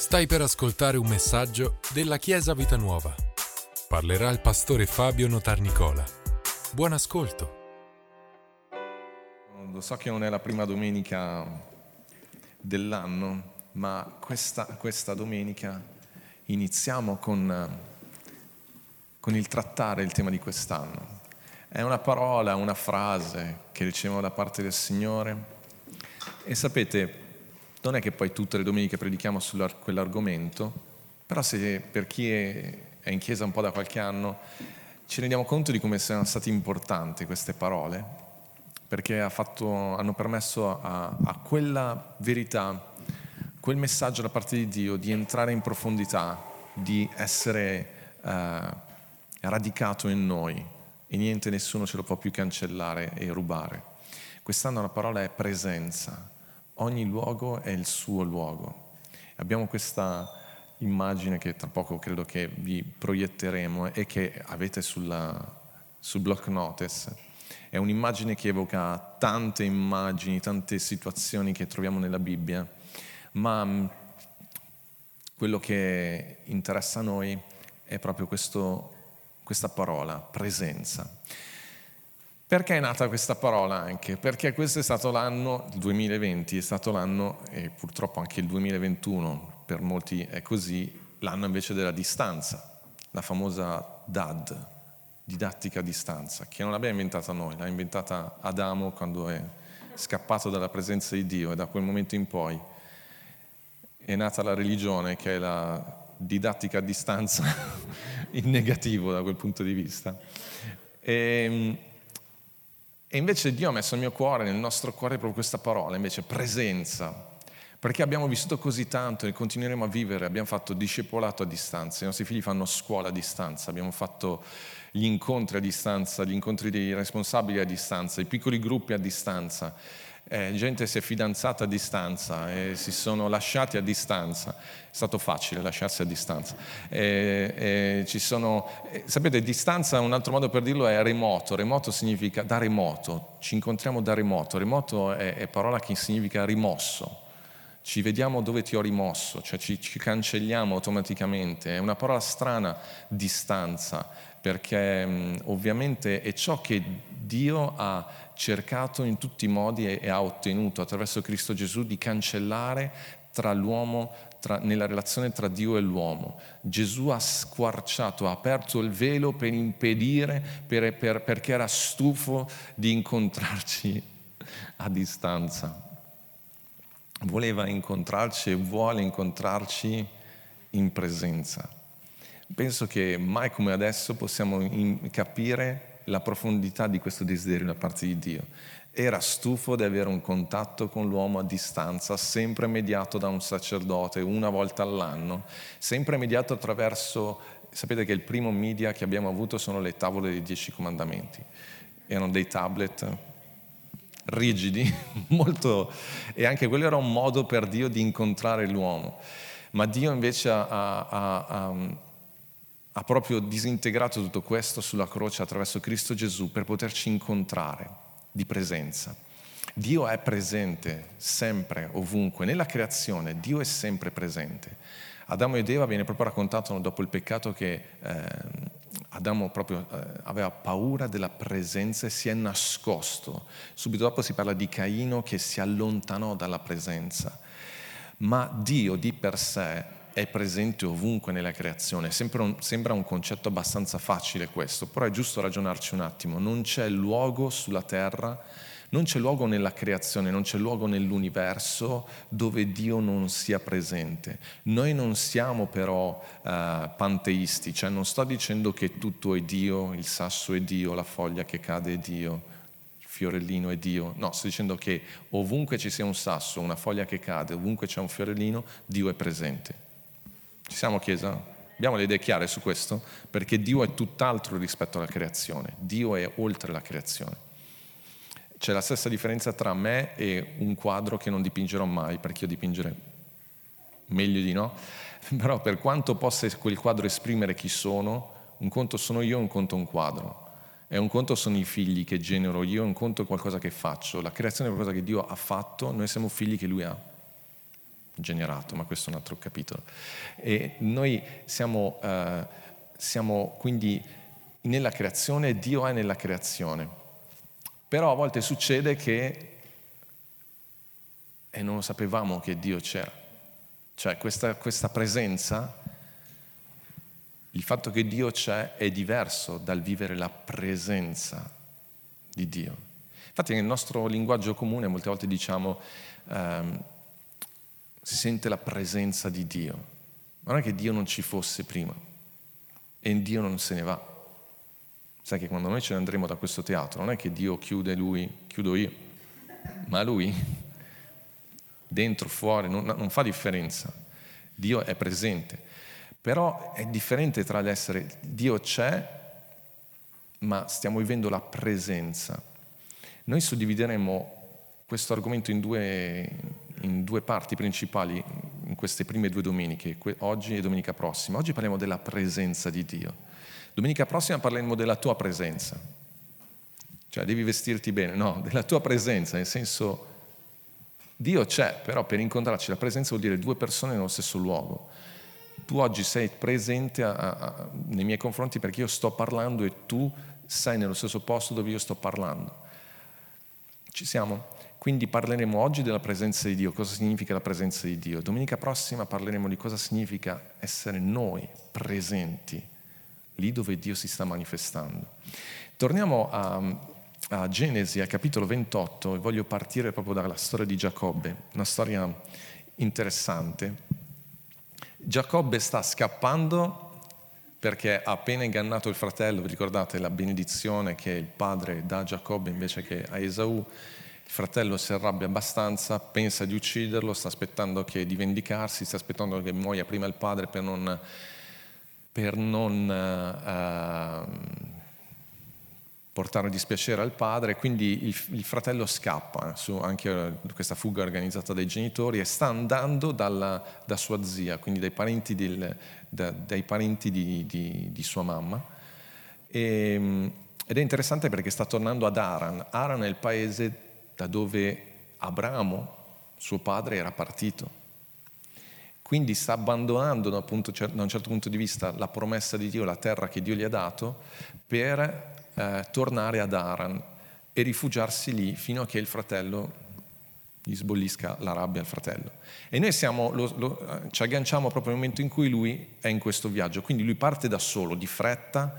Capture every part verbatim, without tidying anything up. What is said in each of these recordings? Stai per ascoltare un messaggio della Chiesa Vita Nuova. Parlerà il pastore Fabio Notarnicola. Buon ascolto. Lo so che non è la prima domenica dell'anno, ma questa, questa domenica iniziamo con, con il trattare il tema di quest'anno. È una parola, una frase che riceviamo da parte del Signore e sapete, non è che poi tutte le domeniche predichiamo su quell'argomento, però se per chi è, è in chiesa un po' da qualche anno ci rendiamo conto di come siano state importanti queste parole, perché ha fatto, hanno permesso a, a quella verità, quel messaggio da parte di Dio di entrare in profondità, di essere eh, radicato in noi e niente, nessuno ce lo può più cancellare e rubare. Quest'anno la parola è presenza. Ogni luogo è il suo luogo. Abbiamo questa immagine che tra poco credo che vi proietteremo e che avete sulla, sul block notice. È un'immagine che evoca tante immagini, tante situazioni che troviamo nella Bibbia, ma quello che interessa a noi è proprio questo, questa parola, presenza. Perché è nata questa parola anche? Perché questo è stato l'anno, il duemilaventi è stato l'anno, e purtroppo anche il duemilaventuno per molti è così, l'anno invece della distanza, la famosa D A D, didattica a distanza, che non l'abbiamo inventata noi, l'ha inventata Adamo quando è scappato dalla presenza di Dio, e da quel momento in poi è nata la religione, che è la didattica a distanza in negativo da quel punto di vista. E... E invece Dio ha messo nel mio cuore, nel nostro cuore, proprio questa parola, invece presenza, perché abbiamo vissuto così tanto e continueremo a vivere, abbiamo fatto discepolato a distanza, i nostri figli fanno scuola a distanza, abbiamo fatto gli incontri a distanza, gli incontri dei responsabili a distanza, i piccoli gruppi a distanza, eh, gente si è fidanzata a distanza, eh, si sono lasciati a distanza, è stato facile lasciarsi a distanza, eh, eh, ci sono, eh, sapete, distanza, un altro modo per dirlo è remoto, remoto significa da remoto, ci incontriamo da remoto, remoto è, è parola che significa rimosso, ci vediamo dove ti ho rimosso, cioè ci, ci cancelliamo automaticamente, è una parola strana, distanza, perché mh, ovviamente è ciò che Dio ha cercato in tutti i modi e, e ha ottenuto attraverso Cristo Gesù di cancellare tra l'uomo, tra, nella relazione tra Dio e l'uomo. Gesù ha squarciato, ha aperto il velo per impedire, per, per, perché era stufo di incontrarci a distanza. Voleva incontrarci e vuole incontrarci in presenza. Penso che mai come adesso possiamo in, capire la profondità di questo desiderio da parte di Dio. Era stufo di avere un contatto con l'uomo a distanza, sempre mediato da un sacerdote, una volta all'anno, sempre mediato attraverso... Sapete che il primo media che abbiamo avuto sono le tavole dei Dieci Comandamenti. Erano dei tablet rigidi, molto... E anche quello era un modo per Dio di incontrare l'uomo. Ma Dio invece ha... ha, ha ha proprio disintegrato tutto questo sulla croce attraverso Cristo Gesù per poterci incontrare di presenza. Dio è presente sempre, ovunque, nella creazione Dio è sempre presente. Adamo ed Eva viene proprio raccontato dopo il peccato che eh, Adamo proprio eh, aveva paura della presenza e si è nascosto. Subito dopo si parla di Caino che si allontanò dalla presenza. Ma Dio di per sé è presente ovunque nella creazione. Sembra un, sembra un concetto abbastanza facile questo, però è giusto ragionarci un attimo. Non c'è luogo sulla terra, non c'è luogo nella creazione, non c'è luogo nell'universo dove Dio non sia presente. Noi non siamo però eh, panteisti, cioè non sto dicendo che tutto è Dio, il sasso è Dio, la foglia che cade è Dio, fiorellino è Dio. No, sto dicendo che ovunque ci sia un sasso, una foglia che cade, ovunque c'è un fiorellino, Dio è presente. Ci siamo, Chiesa? Abbiamo le idee chiare su questo? Perché Dio è tutt'altro rispetto alla creazione. Dio è oltre la creazione. C'è la stessa differenza tra me e un quadro che non dipingerò mai, perché io dipingere meglio di no. Però per quanto possa quel quadro esprimere chi sono, un conto sono io, un conto un quadro. E un conto sono i figli che genero io, un conto è qualcosa che faccio. La creazione è qualcosa che Dio ha fatto, noi siamo figli che Lui ha generato, ma questo è un altro capitolo. E noi siamo, eh, siamo quindi nella creazione, Dio è nella creazione, però a volte succede che e non lo sapevamo che Dio c'era, cioè questa, questa presenza. Il fatto che Dio c'è è diverso dal vivere la presenza di Dio. Infatti nel nostro linguaggio comune molte volte diciamo ehm, si sente la presenza di Dio, ma non è che Dio non ci fosse prima e Dio non se ne va. Sai che quando noi ce ne andremo da questo teatro non è che Dio chiude lui, chiudo io, ma lui dentro, fuori, non, non fa differenza. Dio è presente. Però è differente tra l'essere, Dio c'è, ma stiamo vivendo la presenza. Noi suddivideremo questo argomento in due, in due parti principali in queste prime due domeniche, oggi e domenica prossima. Oggi parliamo della presenza di Dio. Domenica prossima parleremo della tua presenza. Cioè devi vestirti bene, no, della tua presenza, nel senso Dio c'è, però per incontrarci la presenza vuol dire due persone nello stesso luogo. Tu oggi sei presente a, a, nei miei confronti perché io sto parlando e tu sei nello stesso posto dove io sto parlando. Ci siamo? Quindi parleremo oggi della presenza di Dio, cosa significa la presenza di Dio. Domenica prossima parleremo di cosa significa essere noi presenti lì dove Dio si sta manifestando. Torniamo a, a Genesi, al capitolo ventotto, e voglio partire proprio dalla storia di Giacobbe, una storia interessante. Giacobbe sta scappando perché ha appena ingannato il fratello. Vi ricordate la benedizione che il padre dà a Giacobbe invece che a Esaù? Il fratello si arrabbia abbastanza, pensa di ucciderlo, sta aspettando che di vendicarsi, sta aspettando che muoia prima il padre per non, per non uh, portare dispiacere al padre. Quindi il, il fratello scappa su anche questa fuga organizzata dai genitori e sta andando dalla, da sua zia, quindi dai parenti, del, da, dai parenti di, di, di sua mamma. E, ed è interessante perché sta tornando ad Aran. Aran è il paese da dove Abramo, suo padre, era partito. Quindi sta abbandonando da un certo punto di vista la promessa di Dio, la terra che Dio gli ha dato, per Eh, tornare ad Aran e rifugiarsi lì fino a che il fratello gli sbollisca la rabbia al fratello. E noi siamo, lo, lo, ci agganciamo proprio al momento in cui lui è in questo viaggio. Quindi lui parte da solo, di fretta.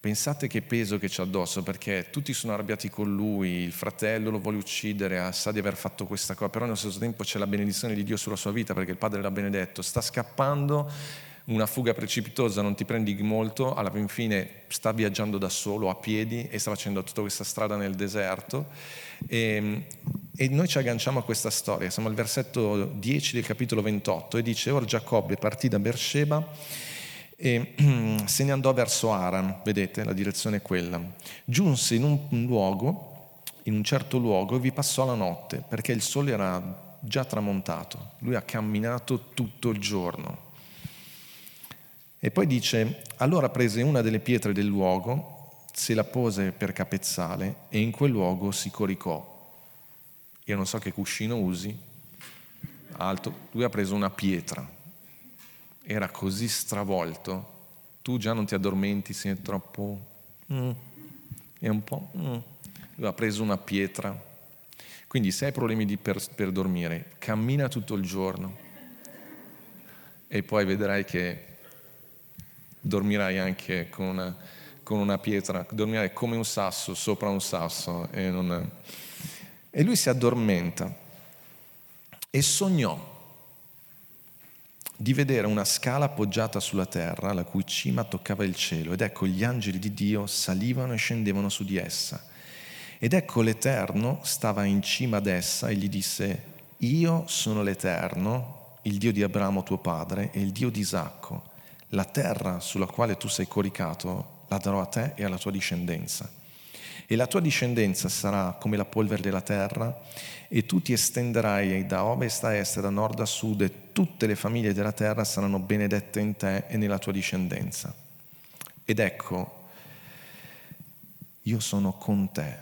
Pensate che peso che c'è addosso, perché tutti sono arrabbiati con lui, il fratello lo vuole uccidere, sa di aver fatto questa cosa, però nello stesso tempo c'è la benedizione di Dio sulla sua vita perché il padre l'ha benedetto. Sta scappando, una fuga precipitosa, non ti prendi molto, alla fine sta viaggiando da solo, a piedi, e sta facendo tutta questa strada nel deserto. E, e noi ci agganciamo a questa storia, siamo al versetto dieci del capitolo ventotto, e dice: Or Giacobbe partì da Beersheba e se ne andò verso Aran, vedete, la direzione è quella. Giunse in un luogo, in un certo luogo, e vi passò la notte, perché il sole era già tramontato. Lui ha camminato tutto il giorno. E poi dice: allora prese una delle pietre del luogo, se la pose per capezzale e in quel luogo si coricò. Io non so che cuscino usi, alto. Lui ha preso una pietra, era così stravolto. Tu già non ti addormenti, se è troppo mm. è un po' mm. Lui ha preso una pietra. Quindi se hai problemi di per, per dormire, cammina tutto il giorno e poi vedrai che dormirai anche con una, con una pietra, dormirai come un sasso sopra un sasso. E, non... e lui si addormenta e sognò di vedere una scala appoggiata sulla terra, la cui cima toccava il cielo, ed ecco gli angeli di Dio salivano e scendevano su di essa, ed ecco l'Eterno stava in cima ad essa e gli disse: io sono l'Eterno, il Dio di Abramo tuo padre e il Dio di Isacco. La terra sulla quale tu sei coricato la darò a te e alla tua discendenza. E la tua discendenza sarà come la polvere della terra, e tu ti estenderai da ovest a est, da nord a sud, e tutte le famiglie della terra saranno benedette in te e nella tua discendenza. Ed ecco, io sono con te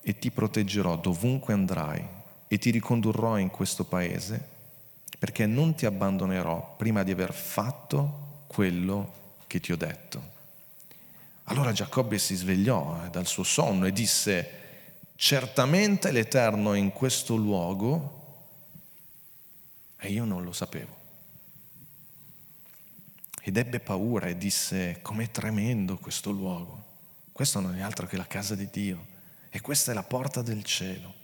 e ti proteggerò dovunque andrai, e ti ricondurrò in questo paese perché non ti abbandonerò prima di aver fatto quello che ti ho detto. Allora Giacobbe si svegliò dal suo sonno e disse: certamente l'Eterno è in questo luogo e io non lo sapevo. Ed ebbe paura e disse: com'è tremendo questo luogo, questo non è altro che la casa di Dio e questa è la porta del cielo.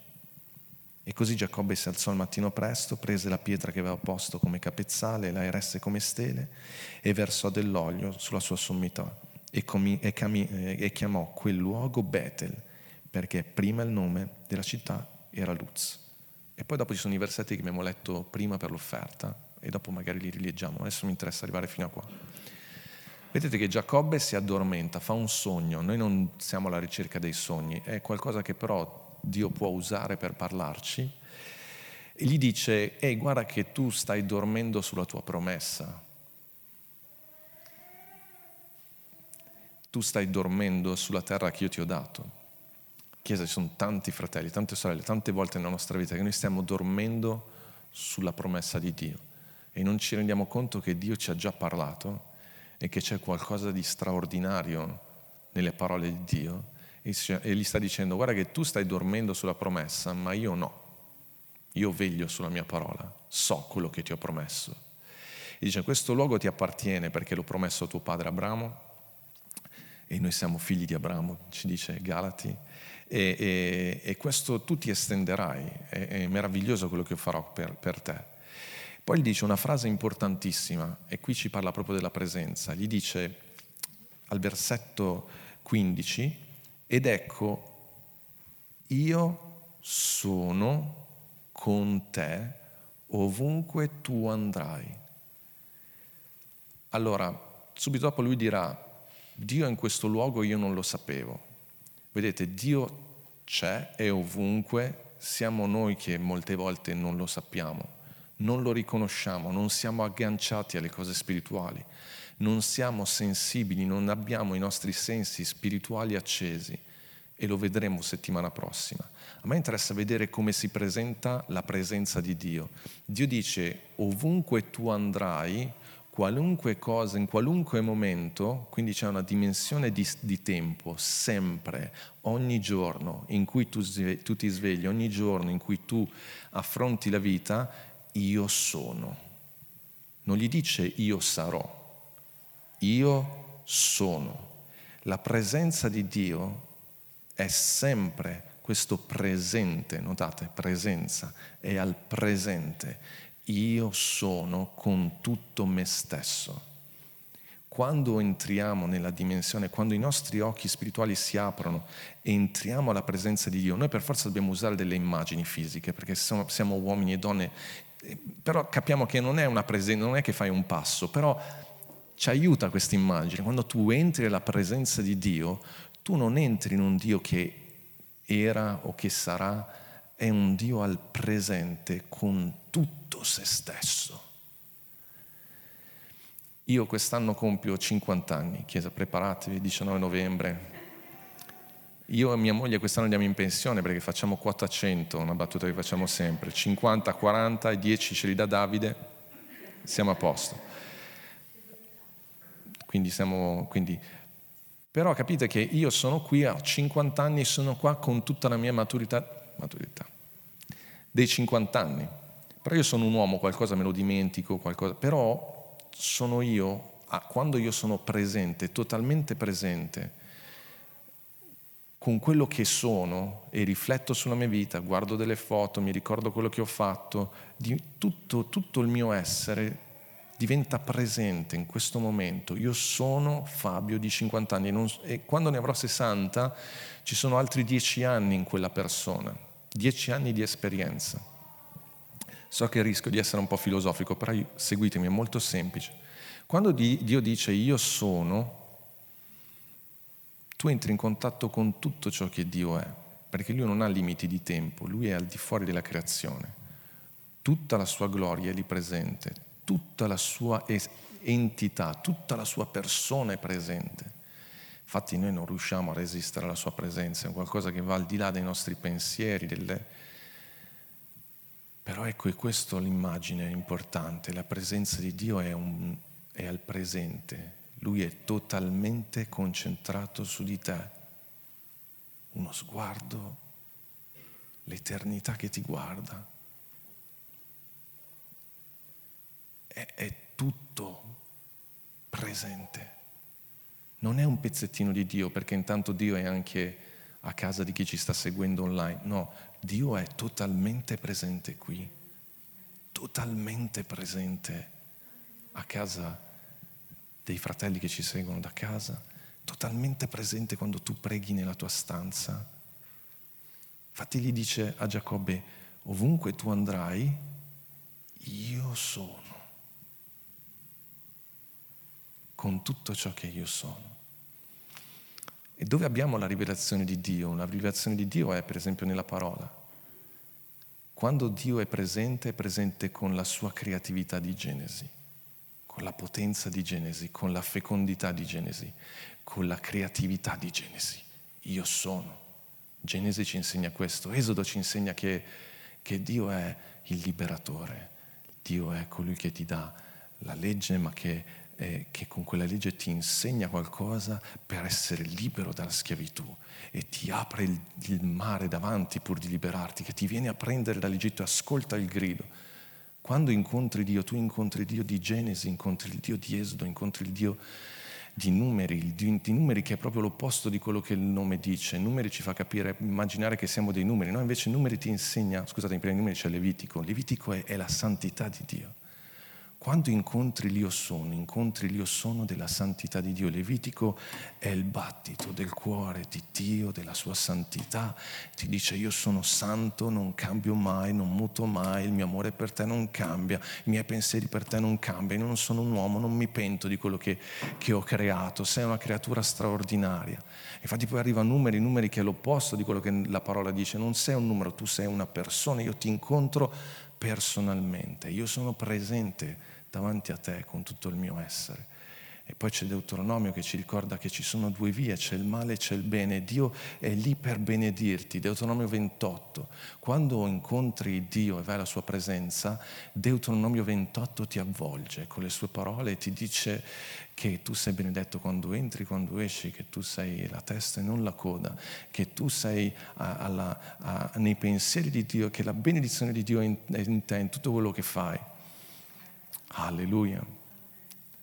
E così Giacobbe si alzò al mattino presto, prese la pietra che aveva posto come capezzale e la eresse come stele e versò dell'olio sulla sua sommità e, comi- e, cami- e chiamò quel luogo Betel, perché prima il nome della città era Luz. E poi dopo ci sono i versetti che abbiamo letto prima per l'offerta e dopo magari li rileggiamo, adesso mi interessa arrivare fino a qua. Vedete che Giacobbe si addormenta, fa un sogno. Noi non siamo alla ricerca dei sogni, è qualcosa che però Dio può usare per parlarci, e gli dice: ehi, guarda che tu stai dormendo sulla tua promessa, tu stai dormendo sulla terra che io ti ho dato. Chiesa, ci sono tanti fratelli, tante sorelle, tante volte nella nostra vita che noi stiamo dormendo sulla promessa di Dio e non ci rendiamo conto che Dio ci ha già parlato e che c'è qualcosa di straordinario nelle parole di Dio, e gli sta dicendo: guarda che tu stai dormendo sulla promessa, ma io no, io veglio sulla mia parola, so quello che ti ho promesso. E dice: questo luogo ti appartiene perché l'ho promesso a tuo padre Abramo, e noi siamo figli di Abramo, ci dice Galati, e, e, e questo tu ti estenderai, è, è meraviglioso quello che farò per, per te. Poi gli dice una frase importantissima, e qui ci parla proprio della presenza. Gli dice al versetto quindici: ed ecco, io sono con te ovunque tu andrai. Allora, subito dopo lui dirà: Dio è in questo luogo, io non lo sapevo. Vedete, Dio c'è, è ovunque, siamo noi che molte volte non lo sappiamo. Non lo riconosciamo, non siamo agganciati alle cose spirituali, non siamo sensibili, non abbiamo i nostri sensi spirituali accesi, e lo vedremo settimana prossima. A me interessa vedere come si presenta la presenza di Dio. Dio dice: ovunque tu andrai, qualunque cosa, in qualunque momento, quindi c'è una dimensione di, di tempo, sempre, ogni giorno in cui tu, tu ti svegli, ogni giorno in cui tu affronti la vita, io sono. Non gli dice io sarò, io sono. La presenza di Dio è sempre questo presente, notate, presenza, è al presente. Io sono con tutto me stesso. Quando entriamo nella dimensione, quando i nostri occhi spirituali si aprono e entriamo alla presenza di Dio, noi per forza dobbiamo usare delle immagini fisiche, perché siamo uomini e donne, però capiamo che non è una presenza, non è che fai un passo, però ci aiuta questa immagine. Quando tu entri alla presenza di Dio, tu non entri in un Dio che era o che sarà, è un Dio al presente con tutto se stesso. Io quest'anno compio cinquanta anni, Chiesa preparatevi, diciannove novembre. Io e mia moglie quest'anno andiamo in pensione perché facciamo quota cento, una battuta che facciamo sempre, cinquanta, quaranta e dieci ce li dà Davide, siamo a posto. Quindi siamo, quindi... Però capite che io sono qui a cinquanta anni, sono qua con tutta la mia maturità, maturità dei cinquanta anni. Però io sono un uomo, qualcosa me lo dimentico, qualcosa, però sono io, ah, quando io sono presente, totalmente presente, con quello che sono e rifletto sulla mia vita, guardo delle foto, mi ricordo quello che ho fatto, di tutto, tutto il mio essere diventa presente in questo momento. Io sono Fabio di cinquanta anni e, non, e quando ne avrò sessanta ci sono altri dieci anni in quella persona, dieci anni di esperienza. So che rischio di essere un po' filosofico, però seguitemi, è molto semplice. Quando Dio dice io sono, tu entri in contatto con tutto ciò che Dio è, perché Lui non ha limiti di tempo, Lui è al di fuori della creazione. Tutta la sua gloria è lì presente, tutta la sua entità, tutta la sua persona è presente. Infatti noi non riusciamo a resistere alla sua presenza, è qualcosa che va al di là dei nostri pensieri, delle... Però ecco, questa è l'immagine importante, la presenza di Dio è, un, è al presente, Lui è totalmente concentrato su di te, uno sguardo, l'eternità che ti guarda, è, è tutto presente, non è un pezzettino di Dio, perché intanto Dio è anche a casa di chi ci sta seguendo online, no, Dio è totalmente presente qui, totalmente presente a casa dei fratelli che ci seguono da casa, totalmente presente quando tu preghi nella tua stanza. Infatti gli dice a Giacobbe, ovunque tu andrai, io sono, con tutto ciò che io sono. E dove abbiamo la rivelazione di Dio? La rivelazione di Dio è per esempio nella parola. Quando Dio è presente, è presente con la sua creatività di Genesi, con la potenza di Genesi, con la fecondità di Genesi, con la creatività di Genesi. Io sono. Genesi ci insegna questo. Esodo ci insegna che, che Dio è il liberatore. Dio è colui che ti dà la legge, ma che... che con quella legge ti insegna qualcosa per essere libero dalla schiavitù e ti apre il, il mare davanti pur di liberarti, che ti viene a prendere dall'Egitto. Ascolta il grido. Quando incontri Dio, tu incontri il Dio di Genesi, incontri il Dio di Esodo, incontri il Dio di Numeri, il Dio di Numeri che è proprio l'opposto di quello che il nome dice. Numeri ci fa capire, immaginare che siamo dei numeri, no? Invece Numeri ti insegna, scusate, in prima Numeri c'è Levitico, Levitico è, è la santità di Dio. Quando incontri l'Io sono, incontri l'Io sono della santità di Dio. Levitico è il battito del cuore di Dio, della sua santità. Ti dice io sono santo, non cambio mai, non muto mai, il mio amore per te non cambia, i miei pensieri per te non cambiano, io non sono un uomo, non mi pento di quello che, che ho creato, sei una creatura straordinaria. Infatti poi arriva numeri, numeri che è l'opposto di quello che la parola dice, non sei un numero, tu sei una persona, io ti incontro personalmente, io sono presente davanti a te con tutto il mio essere. E poi c'è Deuteronomio che ci ricorda che ci sono due vie, c'è il male e c'è il bene, Dio è lì per benedirti. Deuteronomio ventotto, quando incontri Dio e vai alla sua presenza, Deuteronomio ventotto ti avvolge con le sue parole e ti dice che tu sei benedetto quando entri, quando esci, che tu sei la testa e non la coda, che tu sei alla, a, nei pensieri di Dio, che la benedizione di Dio è in, è in te, in tutto quello che fai. Alleluia.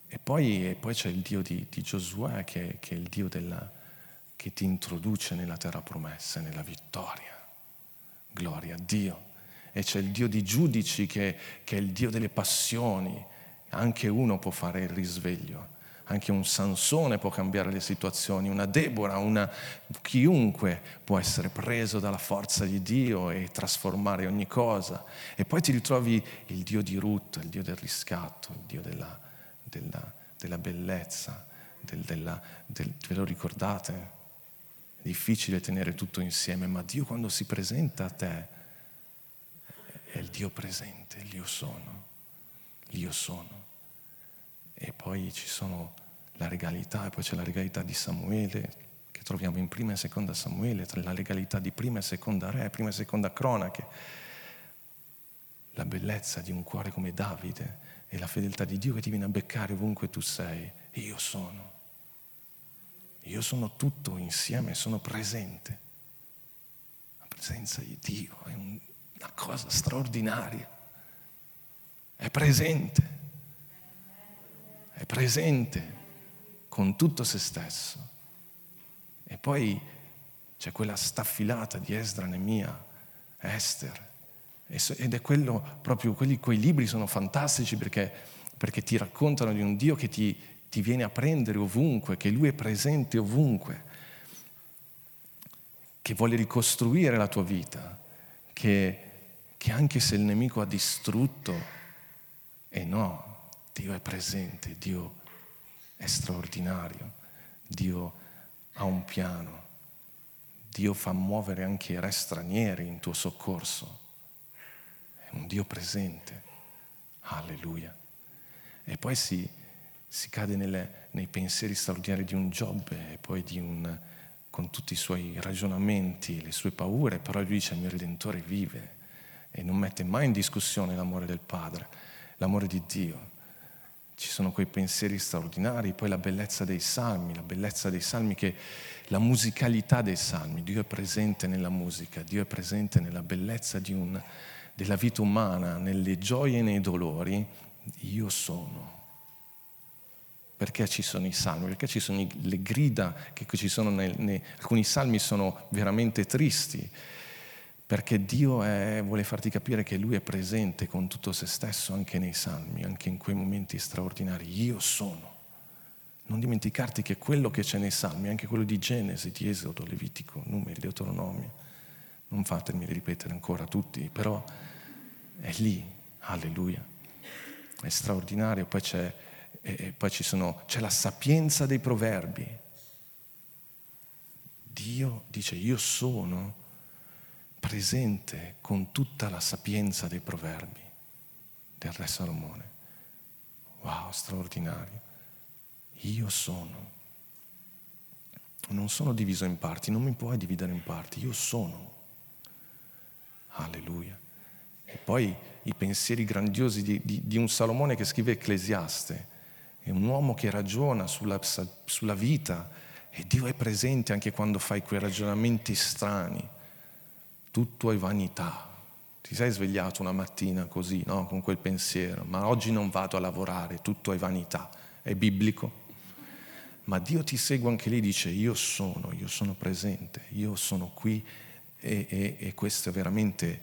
E poi, e poi c'è il Dio di, di Giosuè, che, che è il Dio della, che ti introduce nella terra promessa, nella vittoria. Gloria a Dio. E c'è il Dio di Giudici, che, che è il Dio delle passioni. Anche uno può fare il risveglio. Anche un Sansone può cambiare le situazioni, una Debora, una chiunque può essere preso dalla forza di Dio e trasformare ogni cosa. E poi ti ritrovi il Dio di Ruth, il Dio del riscatto, il Dio della... Della, della bellezza, del, della, del, ve lo ricordate? È difficile tenere tutto insieme, ma Dio quando si presenta a te è il Dio presente, l'Io sono, l'Io sono. E poi ci sono la regalità, e poi c'è la regalità di Samuele, che troviamo in prima e seconda Samuele, tra la regalità di prima e seconda Re, prima e seconda Cronache, la bellezza di un cuore come Davide, e la fedeltà di Dio che ti viene a beccare ovunque tu sei. Io sono. Io sono tutto insieme, sono presente. La presenza di Dio è una cosa straordinaria. È presente. È presente con tutto se stesso. E poi c'è quella staffilata di Esdra, Neemia, Esther, ed è quello proprio, quelli, quei libri sono fantastici perché, perché ti raccontano di un Dio che ti, ti viene a prendere ovunque, che Lui è presente ovunque, che vuole ricostruire la tua vita, che, che anche se il nemico ha distrutto, e eh no, Dio è presente, Dio è straordinario, Dio ha un piano, Dio fa muovere anche i re stranieri in tuo soccorso. Un Dio presente, alleluia. E poi si, si cade nelle, nei pensieri straordinari di un Giobbe, e poi di un, con tutti i suoi ragionamenti, le sue paure, però lui dice il mio Redentore vive, e non mette mai in discussione l'amore del Padre, l'amore di Dio. Ci sono quei pensieri straordinari, poi la bellezza dei salmi, la bellezza dei salmi che la musicalità dei salmi, Dio è presente nella musica, Dio è presente nella bellezza di un, della vita umana, nelle gioie e nei dolori. Io sono. Perché ci sono i salmi? Perché ci sono le grida che ci sono nei, nei, alcuni salmi sono veramente tristi. Perché Dio è, vuole farti capire che Lui è presente con tutto se stesso anche nei salmi, anche in quei momenti straordinari. Io sono. Non dimenticarti che quello che c'è nei salmi, anche quello di Genesi, di Esodo, Levitico, Numeri, Deuteronomio, non fatemi ripetere ancora tutti, però è lì, alleluia. È straordinario, poi c'è, e poi ci sono, c'è la sapienza dei proverbi. Dio dice io sono presente con tutta la sapienza dei proverbi del re Salomone. Wow, straordinario. Io sono. Non sono diviso in parti, non mi puoi dividere in parti, io sono. Alleluia. E poi i pensieri grandiosi di, di, di un Salomone che scrive Ecclesiaste, è un uomo che ragiona sulla, sulla vita, e Dio è presente anche quando fai quei ragionamenti strani. Tutto è vanità. Ti sei svegliato una mattina così, no? Con quel pensiero, ma oggi non vado a lavorare, tutto è vanità. È biblico. Ma Dio ti segue anche lì, dice io sono, io sono presente, io sono qui, e, e, e questo è veramente,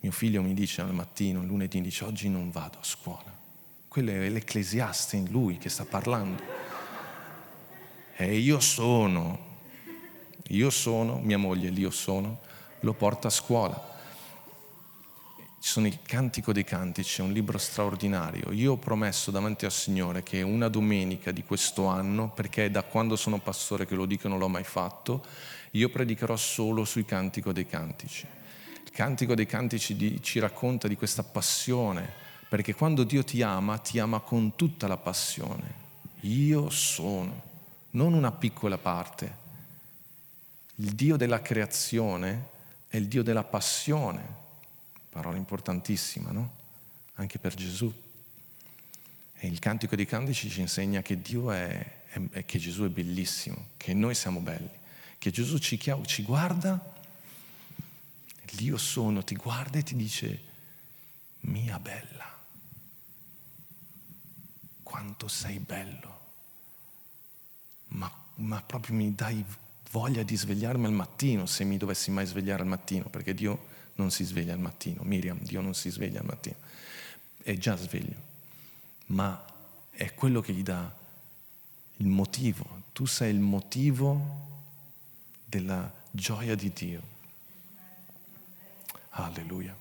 mio figlio mi dice al mattino, lunedì, dice oggi non vado a scuola. Quello è l'Ecclesiaste in lui che sta parlando. E io sono, io sono, mia moglie l'io sono, lo porta a scuola. Ci sono il Cantico dei Cantici, è un libro straordinario. Io ho promesso davanti al Signore che una domenica di questo anno, perché da quando sono pastore che lo dico non l'ho mai fatto, io predicherò solo sui Cantico dei Cantici. Il Cantico dei Cantici di, ci racconta di questa passione, perché quando Dio ti ama, ti ama con tutta la passione. Io sono, non una piccola parte. Il Dio della creazione è il Dio della passione. Parola importantissima, no? Anche per Gesù. E il Cantico dei Cantici ci insegna che Dio è, è che Gesù è bellissimo, che noi siamo belli, che Gesù ci, ci guarda, l'Io sono ti guarda e ti dice mia bella, quanto sei bello, ma, ma proprio mi dai voglia di svegliarmi al mattino, se mi dovessi mai svegliare al mattino, perché Dio non si sveglia al mattino. Miriam, Dio non si sveglia al mattino. È già sveglio. Ma è quello che gli dà il motivo. Tu sei il motivo della gioia di Dio. Alleluia.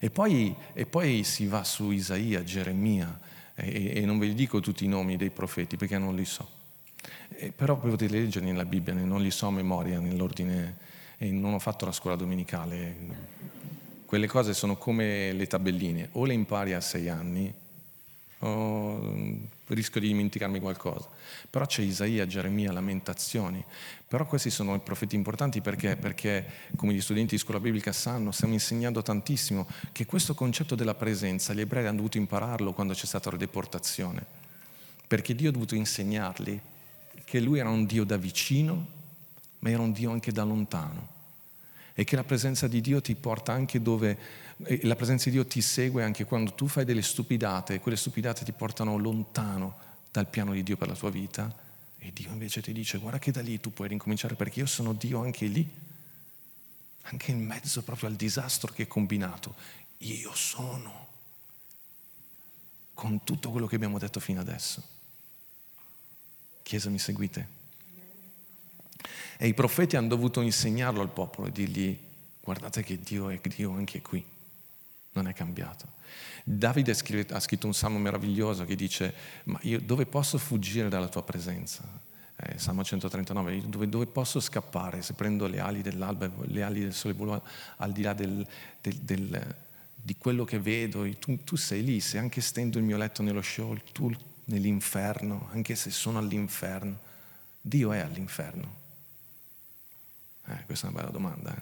E poi, e poi si va su Isaia, Geremia, e, e non vi dico tutti i nomi dei profeti perché non li so. E però potete leggerli nella Bibbia, non li so a memoria nell'ordine. E non ho fatto la scuola domenicale. Quelle cose sono come le tabelline, o le impari a sei anni o rischio di dimenticarmi qualcosa. Però c'è Isaia, Geremia, Lamentazioni. Però questi sono i profeti importanti perché, perché come gli studenti di scuola biblica sanno, stiamo insegnando tantissimo che questo concetto della presenza gli ebrei hanno dovuto impararlo quando c'è stata la deportazione, perché Dio ha dovuto insegnarli che lui era un Dio da vicino ma era un Dio anche da lontano, e che la presenza di Dio ti porta anche dove, la presenza di Dio ti segue anche quando tu fai delle stupidate, e quelle stupidate ti portano lontano dal piano di Dio per la tua vita, e Dio invece ti dice guarda che da lì tu puoi ricominciare, perché io sono Dio anche lì, anche in mezzo proprio al disastro che hai combinato. Io sono, con tutto quello che abbiamo detto fino adesso. Chiesa, mi seguite? E i profeti hanno dovuto insegnarlo al popolo e dirgli guardate che Dio è Dio anche qui, non è cambiato. Davide ha scritto un salmo meraviglioso che dice ma io dove posso fuggire dalla tua presenza? Eh, Salmo centotrentanove, dove, dove posso scappare se prendo le ali dell'alba, le ali del sole, volo al di là del, del, del, di quello che vedo, e tu, tu sei lì, se anche stendo il mio letto nello Sheol, tu nell'inferno, anche se sono all'inferno. Dio è all'inferno. Eh, questa è una bella domanda. Eh?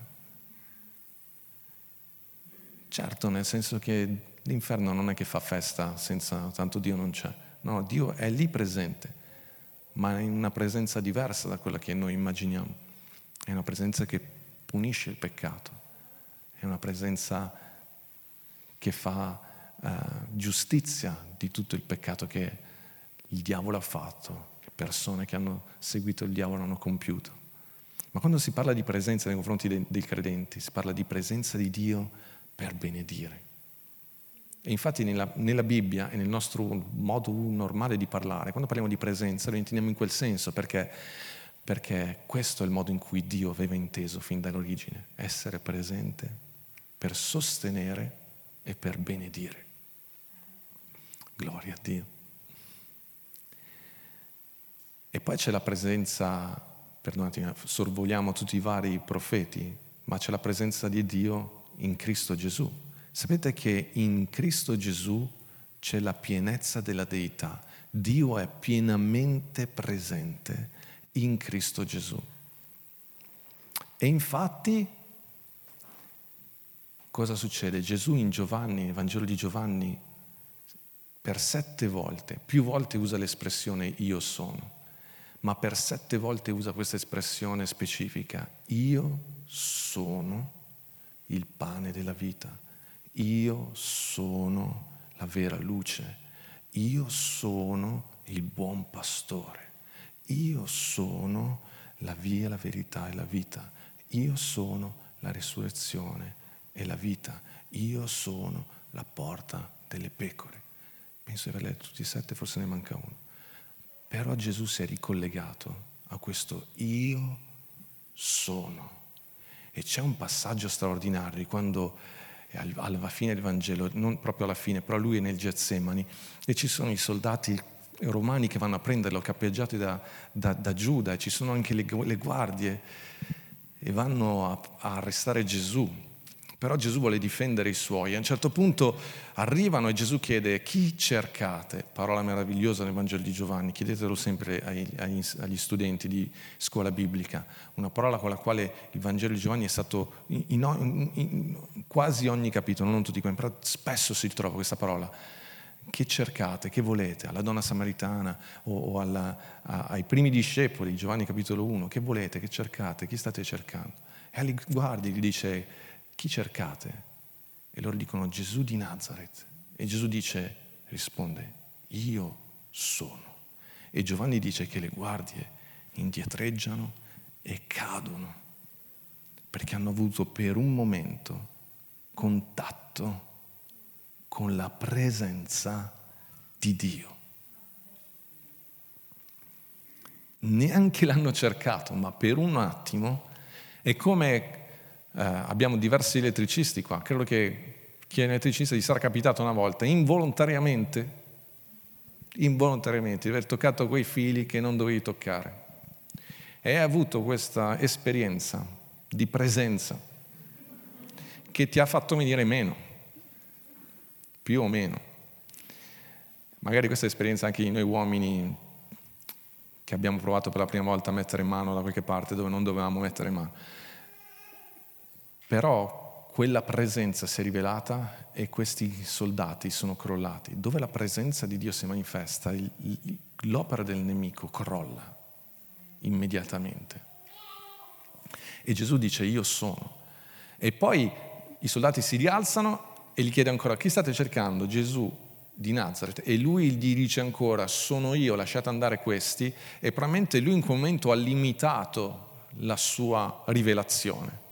Certo, nel senso che l'inferno non è che fa festa senza tanto Dio non c'è. No, Dio è lì presente, ma in una presenza diversa da quella che noi immaginiamo. È una presenza che punisce il peccato, è una presenza che fa eh, giustizia di tutto il peccato che il diavolo ha fatto, che persone che hanno seguito il diavolo hanno compiuto. Ma quando si parla di presenza nei confronti dei, dei credenti, si parla di presenza di Dio per benedire. E infatti nella, nella Bibbia e nel nostro modo normale di parlare, quando parliamo di presenza lo intendiamo in quel senso, perché, perché questo è il modo in cui Dio aveva inteso fin dall'origine, essere presente per sostenere e per benedire. Gloria a Dio. E poi c'è la presenza, perdonatemi, sorvoliamo tutti i vari profeti, ma c'è la presenza di Dio in Cristo Gesù. Sapete che in Cristo Gesù c'è la pienezza della Deità. Dio è pienamente presente in Cristo Gesù. E infatti, cosa succede? Gesù in Giovanni, nel Vangelo di Giovanni, per sette volte, più volte usa l'espressione io sono, ma per sette volte usa questa espressione specifica, io sono il pane della vita. Io sono la vera luce, io sono il buon pastore, io sono la via, la verità e la vita, io sono la risurrezione e la vita, io sono la porta delle pecore. Penso di aver letto tutti e sette, forse ne manca uno. Però Gesù si è ricollegato a questo io sono. E c'è un passaggio straordinario quando alla fine del Vangelo, non proprio alla fine, però lui è nel Getsemani e ci sono i soldati romani che vanno a prenderlo, capeggiati da, da, da Giuda, e ci sono anche le, le guardie e vanno a, a arrestare Gesù, però Gesù vuole difendere i suoi. A un certo punto arrivano e Gesù chiede: chi cercate? Parola meravigliosa nel Vangelo di Giovanni, chiedetelo sempre ai, agli, agli studenti di scuola biblica, una parola con la quale il Vangelo di Giovanni è stato in, in, in quasi ogni capitolo, non tutti quelli, però spesso si trova questa parola. Che cercate? Che volete? Alla donna samaritana o, o alla, a, ai primi discepoli, Giovanni capitolo uno, che volete? Che cercate? Chi state cercando? E agli guardi gli dice: chi cercate? E loro dicono: Gesù di Nazareth. E Gesù dice, risponde: io sono. E Giovanni dice che le guardie indietreggiano e cadono, perché hanno avuto per un momento contatto con la presenza di Dio. Neanche l'hanno cercato, ma per un attimo è come... Uh, abbiamo diversi elettricisti qua, credo che chi è elettricista gli sarà capitato una volta involontariamente involontariamente di aver toccato quei fili che non dovevi toccare, e hai avuto questa esperienza di presenza che ti ha fatto venire meno, più o meno. Magari questa esperienza anche di noi uomini, che abbiamo provato per la prima volta a mettere mano da qualche parte dove non dovevamo mettere mano. Però quella presenza si è rivelata e questi soldati sono crollati. Dove la presenza di Dio si manifesta, l'opera del nemico crolla immediatamente. E Gesù dice: io sono. E poi i soldati si rialzano e gli chiede ancora: chi state cercando? Gesù di Nazareth. E lui gli dice ancora: sono io, lasciate andare questi. E probabilmente lui in quel momento ha limitato la sua rivelazione,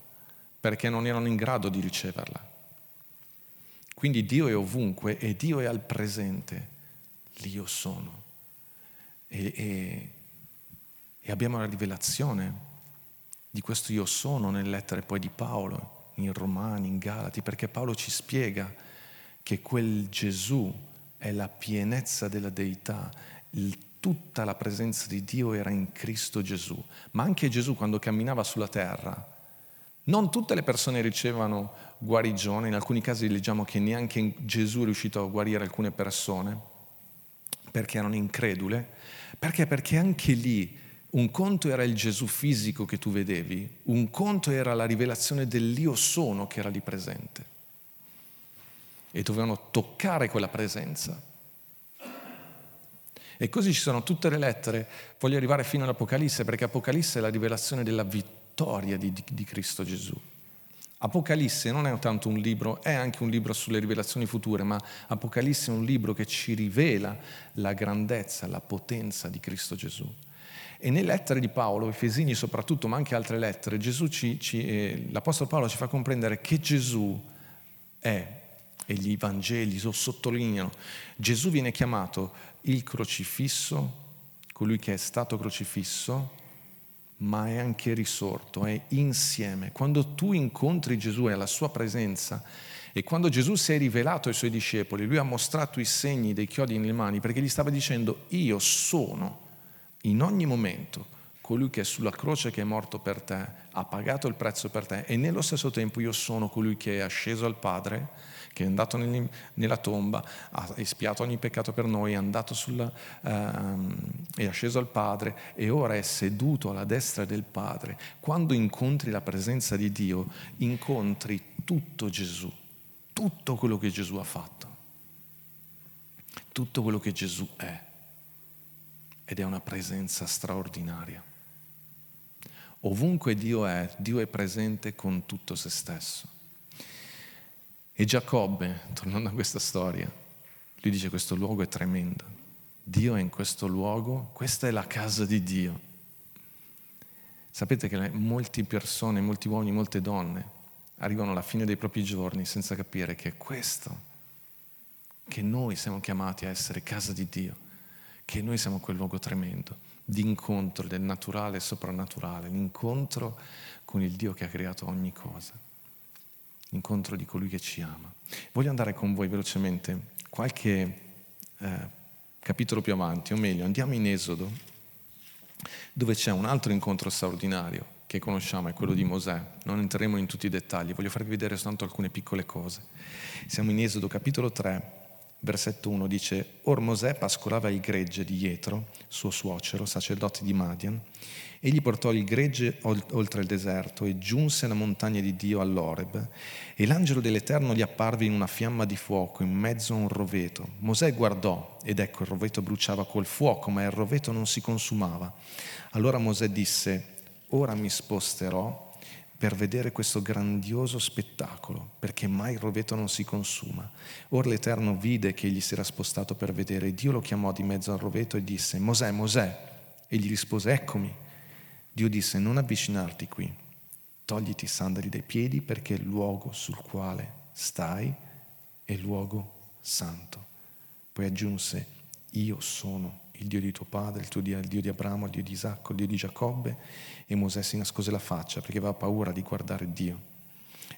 perché non erano in grado di riceverla. Quindi Dio è ovunque e Dio è al presente. L'io sono. E, e, e abbiamo la rivelazione di questo io sono nelle lettere poi di Paolo, in Romani, in Galati, perché Paolo ci spiega che quel Gesù è la pienezza della Deità. Il tutta la presenza di Dio era in Cristo Gesù. Ma anche Gesù, quando camminava sulla terra, non tutte le persone ricevano guarigione, in alcuni casi leggiamo che neanche Gesù è riuscito a guarire alcune persone perché erano incredule, perché perché anche lì un conto era il Gesù fisico che tu vedevi, un conto era la rivelazione dell'Io sono che era lì presente. e dovevano toccare quella presenza. E così ci sono tutte le lettere. Voglio arrivare fino all'Apocalisse, perché Apocalisse è la rivelazione della vittoria di, di Cristo Gesù. Apocalisse non è tanto un libro, è anche un libro sulle rivelazioni future, ma Apocalisse è un libro che ci rivela la grandezza, la potenza di Cristo Gesù. E nelle lettere di Paolo, Efesini soprattutto, ma anche altre lettere, Gesù ci, ci, eh, l'Apostolo Paolo ci fa comprendere che Gesù è, e gli Vangeli lo sottolineano, Gesù viene chiamato il crocifisso, colui che è stato crocifisso, ma è anche risorto, è insieme. Quando tu incontri Gesù e la sua presenza, e quando Gesù si è rivelato ai suoi discepoli, lui ha mostrato i segni dei chiodi nelle mani, perché gli stava dicendo: io sono in ogni momento colui che è sulla croce, che è morto per te, ha pagato il prezzo per te, e nello stesso tempo io sono colui che è asceso al Padre, che è andato nella tomba, ha espiato ogni peccato per noi, è andato sulla, ehm, è asceso al Padre e ora è seduto alla destra del Padre. Quando incontri la presenza di Dio, incontri tutto Gesù, tutto quello che Gesù ha fatto, tutto quello che Gesù è, ed è una presenza straordinaria. Ovunque Dio è, Dio è presente con tutto se stesso. E Giacobbe, tornando a questa storia, lui dice: questo luogo è tremendo, Dio è in questo luogo, questa è la casa di Dio. Sapete che molte persone, molti uomini, molte donne arrivano alla fine dei propri giorni senza capire che è questo, che noi siamo chiamati a essere casa di Dio, che noi siamo quel luogo tremendo di incontro del naturale e soprannaturale, l'incontro con il Dio che ha creato ogni cosa, incontro di colui che ci ama. Voglio andare con voi velocemente qualche eh, capitolo più avanti, o meglio andiamo in Esodo, dove c'è un altro incontro straordinario che conosciamo, è quello di Mosè. Non entreremo in tutti i dettagli, voglio farvi vedere soltanto alcune piccole cose. Siamo in Esodo capitolo tre, versetto uno, dice: Or Mosè pascolava il gregge di Ietro, suo suocero, sacerdote di Madian. Egli portò il gregge oltre il deserto e giunse alla montagna di Dio all'Oreb, e l'angelo dell'Eterno gli apparve in una fiamma di fuoco in mezzo a un roveto. Mosè guardò, ed ecco il roveto bruciava col fuoco, ma il roveto non si consumava. Allora Mosè disse: ora mi sposterò per vedere questo grandioso spettacolo, perché mai il roveto non si consuma. Or l'Eterno vide che egli si era spostato per vedere, e Dio lo chiamò di mezzo al roveto e disse: Mosè, Mosè. Egli rispose: eccomi. Dio disse: non avvicinarti qui, togliti i sandali dai piedi, perché il luogo sul quale stai è luogo santo. Poi aggiunse: io sono il Dio di tuo padre, il tuo Dio, il Dio di Abramo, il Dio di Isacco, il Dio di Giacobbe. E Mosè si nascose la faccia perché aveva paura di guardare Dio.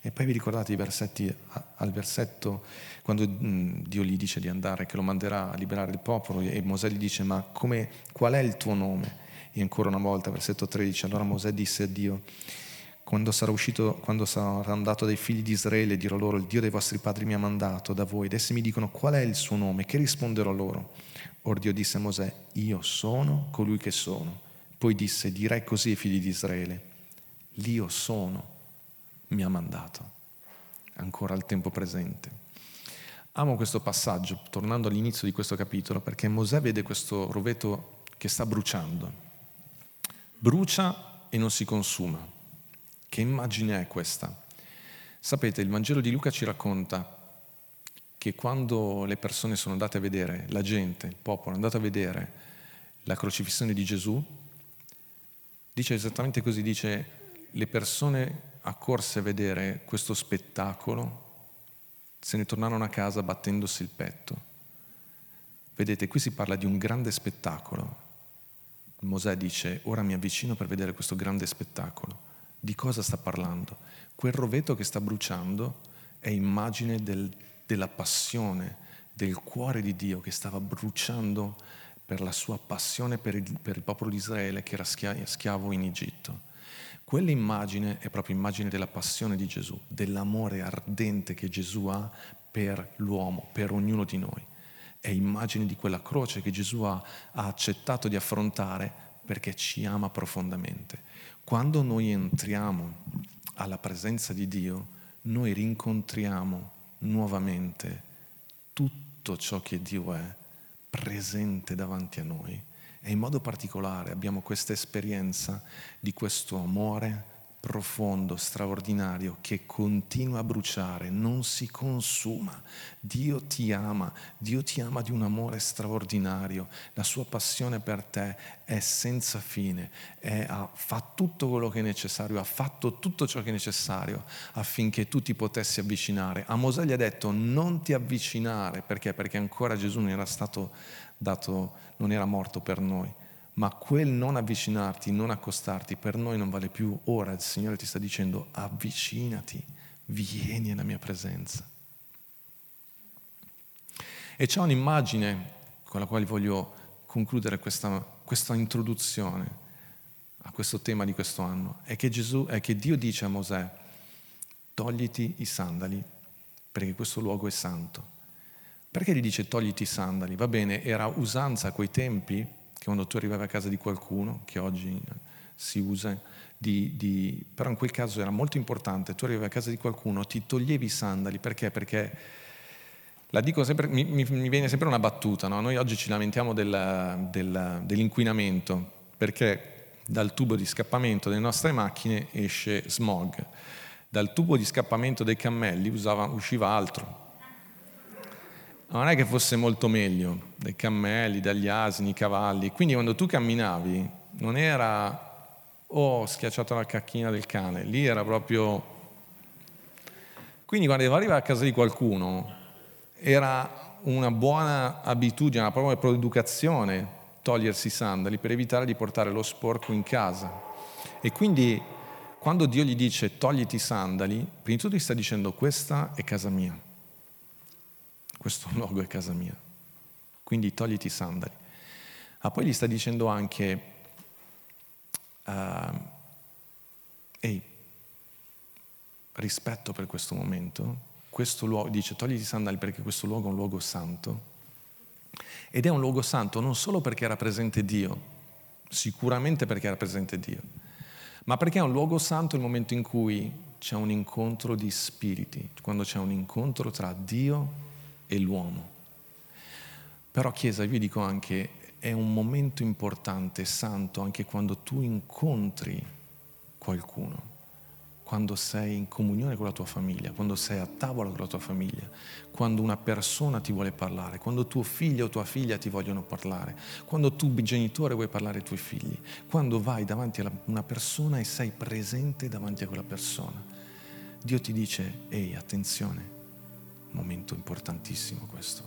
E poi vi ricordate i versetti, al versetto quando Dio gli dice di andare, che lo manderà a liberare il popolo, e Mosè gli dice: ma come, qual è il tuo nome? E ancora una volta, versetto tredici, allora Mosè disse a Dio: quando sarà uscito, quando sarà andato dai figli di Israele, dirò loro: il Dio dei vostri padri mi ha mandato da voi, ed essi mi dicono: qual è il suo nome? Che risponderò loro? Or Dio disse a Mosè: io sono colui che sono. Poi disse: dirai così ai figli di Israele: l'Io sono mi ha mandato. Ancora al tempo presente. Amo questo passaggio, tornando all'inizio di questo capitolo, perché Mosè vede questo roveto che sta bruciando. Brucia e non si consuma. Che immagine è questa? Sapete, il Vangelo di Luca ci racconta che quando le persone sono andate a vedere, la gente, il popolo è andato a vedere la crocifissione di Gesù, dice esattamente così, dice: le persone accorse a vedere questo spettacolo se ne tornarono a casa battendosi il petto. Vedete, qui si parla di un grande spettacolo. Mosè dice: ora mi avvicino per vedere questo grande spettacolo. Di cosa sta parlando? Quel roveto che sta bruciando è immagine del della passione, del cuore di Dio che stava bruciando per la sua passione per il, per il popolo di Israele che era schiavo in Egitto. Quell'immagine è proprio immagine della passione di Gesù, dell'amore ardente che Gesù ha per l'uomo, per ognuno di noi. È immagine di quella croce che Gesù ha, ha accettato di affrontare perché ci ama profondamente. Quando noi entriamo alla presenza di Dio, noi rincontriamo nuovamente tutto ciò che Dio è presente davanti a noi. E in modo particolare abbiamo questa esperienza di questo amore profondo, straordinario, che continua a bruciare, non si consuma. Dio ti ama, Dio ti ama di un amore straordinario, la sua passione per te è senza fine, è, ha, fa tutto quello che è necessario, ha fatto tutto ciò che è necessario affinché tu ti potessi avvicinare. A Mosè gli ha detto non ti avvicinare, perché? Perché ancora Gesù non era stato dato, non era morto per noi. Ma quel non avvicinarti, non accostarti, per noi non vale più. Ora il Signore ti sta dicendo avvicinati, vieni alla mia presenza. E c'è un'immagine con la quale voglio concludere questa, questa introduzione a questo tema di questo anno. È che, Gesù, è che Dio dice a Mosè, togliti i sandali perché questo luogo è santo. Perché gli dice togliti i sandali? Va bene, era usanza a quei tempi, che quando tu arrivavi a casa di qualcuno, che oggi si usa, di, di, però in quel caso era molto importante, tu arrivavi a casa di qualcuno, ti toglievi i sandali, perché? Perché, la dico sempre, mi, mi viene sempre una battuta, no? Noi oggi ci lamentiamo del, del, dell'inquinamento, perché dal tubo di scappamento delle nostre macchine esce smog, dal tubo di scappamento dei cammelli usava, usciva altro. Non è che fosse molto meglio dai cammelli, dagli asini, i cavalli. Quindi quando tu camminavi non era oh, schiacciato la cacchina del cane, lì era proprio. Quindi quando arriva a casa di qualcuno era una buona abitudine, una propria proeducazione togliersi i sandali per evitare di portare lo sporco in casa. E quindi quando Dio gli dice togliti i sandali, prima di tutto gli sta dicendo questa è casa mia. Questo luogo è casa mia, quindi togliti i sandali. Ah, poi gli sta dicendo anche, uh, ehi, rispetto per questo momento, questo luogo, dice togliti i sandali perché questo luogo è un luogo santo, ed è un luogo santo non solo perché era presente Dio, sicuramente perché era presente Dio, ma perché è un luogo santo il momento in cui c'è un incontro di spiriti, quando c'è un incontro tra Dio e l'uomo. Però Chiesa, vi dico anche, è un momento importante, santo, anche quando tu incontri qualcuno, quando sei in comunione con la tua famiglia, quando sei a tavola con la tua famiglia, quando una persona ti vuole parlare, quando tuo figlio o tua figlia ti vogliono parlare, quando tu genitore vuoi parlare ai tuoi figli, quando vai davanti a una persona e sei presente davanti a quella persona. Dio ti dice, ehi, attenzione, momento importantissimo questo.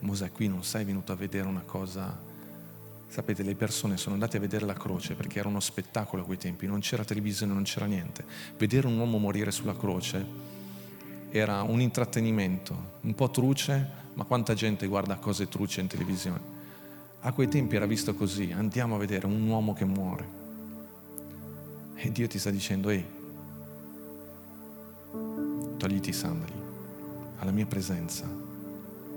Mosè, qui non sei venuto a vedere una cosa. Sapete, le persone sono andate a vedere la croce perché era uno spettacolo a quei tempi, non c'era televisione, non c'era niente. Vedere un uomo morire sulla croce era un intrattenimento, un po' truce, ma quanta gente guarda cose truce in televisione. A quei tempi era visto così, andiamo a vedere un uomo che muore. E Dio ti sta dicendo, ehi, togliti i sandali. Alla mia presenza,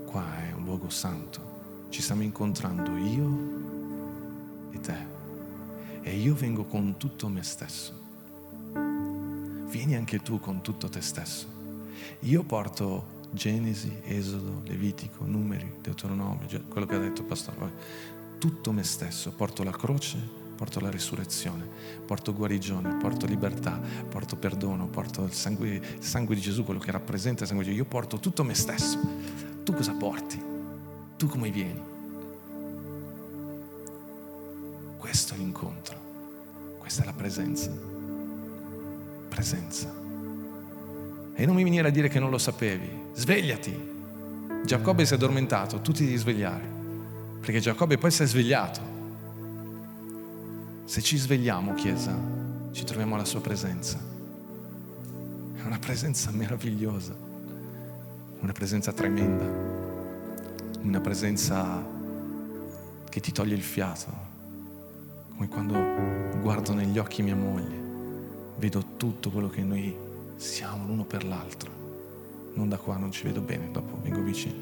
qua è un luogo santo, ci stiamo incontrando io e te, e io vengo con tutto me stesso, vieni anche tu con tutto te stesso. Io porto Genesi, Esodo, Levitico, Numeri, Deuteronomio, quello che ha detto il pastore, tutto me stesso, porto la croce, porto la risurrezione, porto guarigione, porto libertà, porto perdono, porto il sangue, il sangue di Gesù, quello che rappresenta il sangue di Gesù. Io porto tutto me stesso. Tu cosa porti? Tu come vieni? Questo è l'incontro, questa è la presenza. Presenza. E non mi venire a dire che non lo sapevi. Svegliati. Giacobbe si è addormentato, tu ti devi svegliare, perché Giacobbe poi si è svegliato. Se ci svegliamo, Chiesa, ci troviamo alla sua presenza. È una presenza meravigliosa, una presenza tremenda, una presenza che ti toglie il fiato, come quando guardo negli occhi mia moglie, vedo tutto quello che noi siamo l'uno per l'altro. Non da qua, non ci vedo bene, dopo vengo vicino.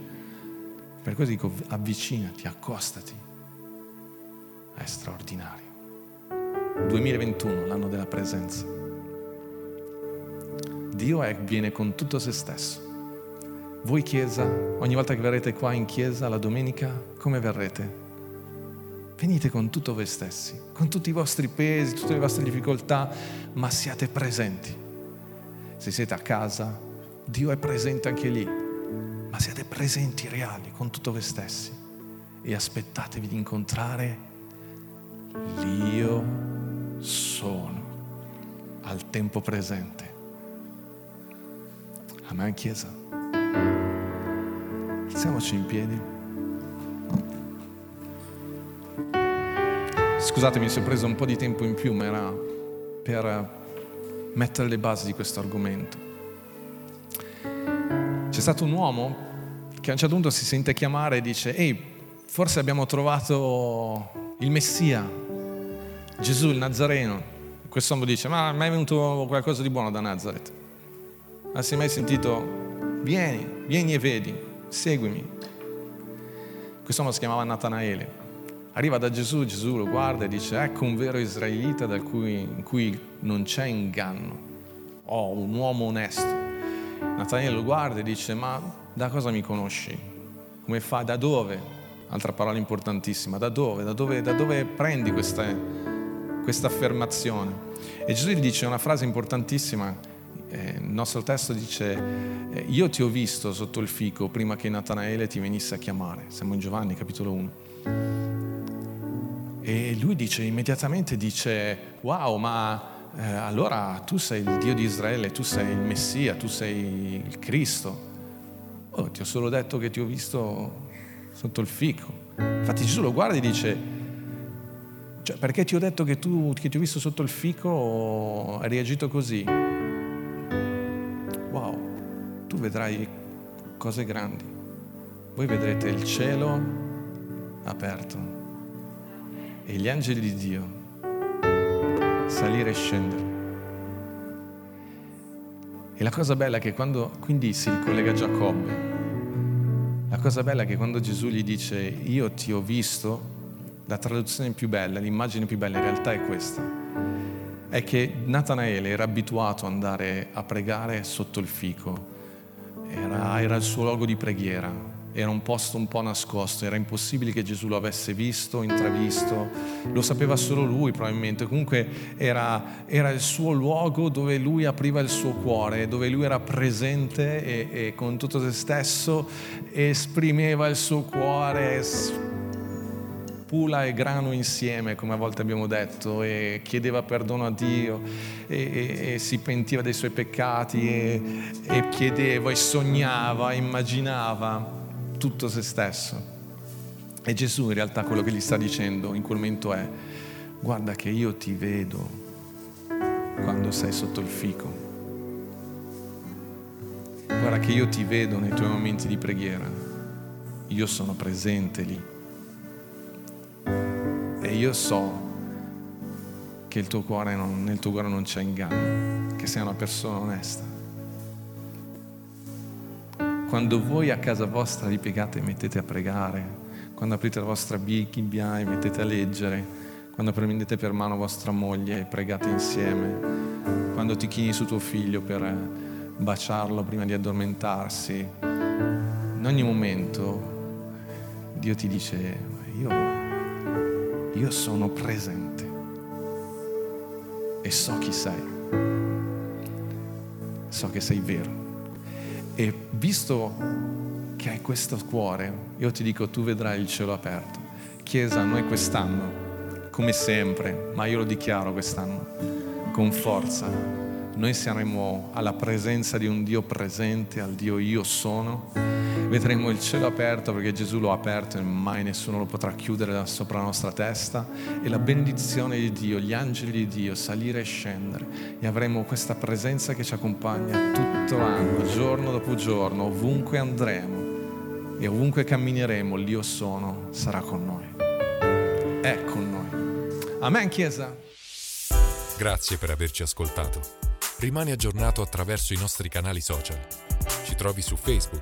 Per questo dico, avvicinati, accostati. È straordinario. duemilaventuno, l'anno della presenza. Dio è, viene con tutto se stesso. Voi chiesa, ogni volta che verrete qua in chiesa la domenica, come verrete? Venite con tutto voi stessi, con tutti i vostri pesi, tutte le vostre difficoltà, ma siate presenti. Se siete a casa, Dio è presente anche lì, ma siate presenti, reali, con tutto voi stessi e aspettatevi di incontrare l'Io sono al tempo presente. Amen, chiesa. Alziamoci in piedi. Scusatemi se ho preso un po' di tempo in più, ma era per mettere le basi di questo argomento. C'è stato un uomo che a un certo punto si sente chiamare e dice: ehi, forse abbiamo trovato il Messia, Gesù il Nazareno. Quest'uomo dice: ma è mai venuto qualcosa di buono da Nazareth? Ma si è mai sentito? Vieni, vieni e vedi, seguimi. Quest'uomo si chiamava Natanaele. Arriva da Gesù, Gesù lo guarda e dice: ecco un vero israelita da cui, in cui non c'è inganno. Oh, un uomo onesto. Natanaele lo guarda e dice: ma da cosa mi conosci? Come fai? Da dove? Altra parola importantissima, da dove? Da dove, da dove prendi questa, questa affermazione? E Gesù gli dice una frase importantissima. Eh, il nostro testo dice: eh, io ti ho visto sotto il fico prima che Natanaele ti venisse a chiamare. Siamo in Giovanni, capitolo uno. E lui dice immediatamente, dice: wow, ma eh, allora tu sei il Dio di Israele, tu sei il Messia, tu sei il Cristo. Oh, ti ho solo detto che ti ho visto sotto il fico. Infatti Gesù lo guarda e dice: cioè, perché ti ho detto che tu che ti ho visto sotto il fico hai reagito così? Wow, tu vedrai cose grandi, voi vedrete il cielo aperto e gli angeli di Dio salire e scendere. E la cosa bella è che quando, quindi si ricollega a Giacobbe, la cosa bella è che quando Gesù gli dice io ti ho visto, la traduzione più bella, l'immagine più bella in realtà è questa, è che Natanaele era abituato ad andare a pregare sotto il fico, era, era il suo luogo di preghiera. Era un posto un po' nascosto, era impossibile che Gesù lo avesse visto, intravisto, lo sapeva solo lui probabilmente, comunque era, era il suo luogo dove lui apriva il suo cuore, dove lui era presente e, e con tutto se stesso esprimeva il suo cuore, pula e grano insieme, come a volte abbiamo detto, e chiedeva perdono a Dio e, e, e si pentiva dei suoi peccati e, e chiedeva e sognava, immaginava tutto se stesso. E Gesù in realtà quello che gli sta dicendo in quel momento è: guarda che io ti vedo quando sei sotto il fico, guarda che io ti vedo nei tuoi momenti di preghiera, io sono presente lì e io so che il tuo cuore non, nel tuo cuore non c'è inganno, che sei una persona onesta. Quando voi a casa vostra vi piegate e mettete a pregare, quando aprite la vostra Bibbia e mettete a leggere, quando prendete per mano vostra moglie e pregate insieme, quando ti chini su tuo figlio per baciarlo prima di addormentarsi, in ogni momento Dio ti dice: io, io sono presente e so chi sei, so che sei vero. E visto che hai questo cuore, io ti dico, tu vedrai il cielo aperto. Chiesa, noi quest'anno, come sempre, ma io lo dichiaro quest'anno, con forza, noi saremo alla presenza di un Dio presente, al Dio Io Sono. Vedremo il cielo aperto perché Gesù lo ha aperto e mai nessuno lo potrà chiudere da sopra la nostra testa, e la benedizione di Dio, gli angeli di Dio salire e scendere, e avremo questa presenza che ci accompagna tutto l'anno, giorno dopo giorno, ovunque andremo e ovunque cammineremo, l'Io Sono sarà con noi, è con noi. Amen, chiesa. Grazie per averci ascoltato. Rimani aggiornato attraverso i nostri canali social. Ci trovi su Facebook,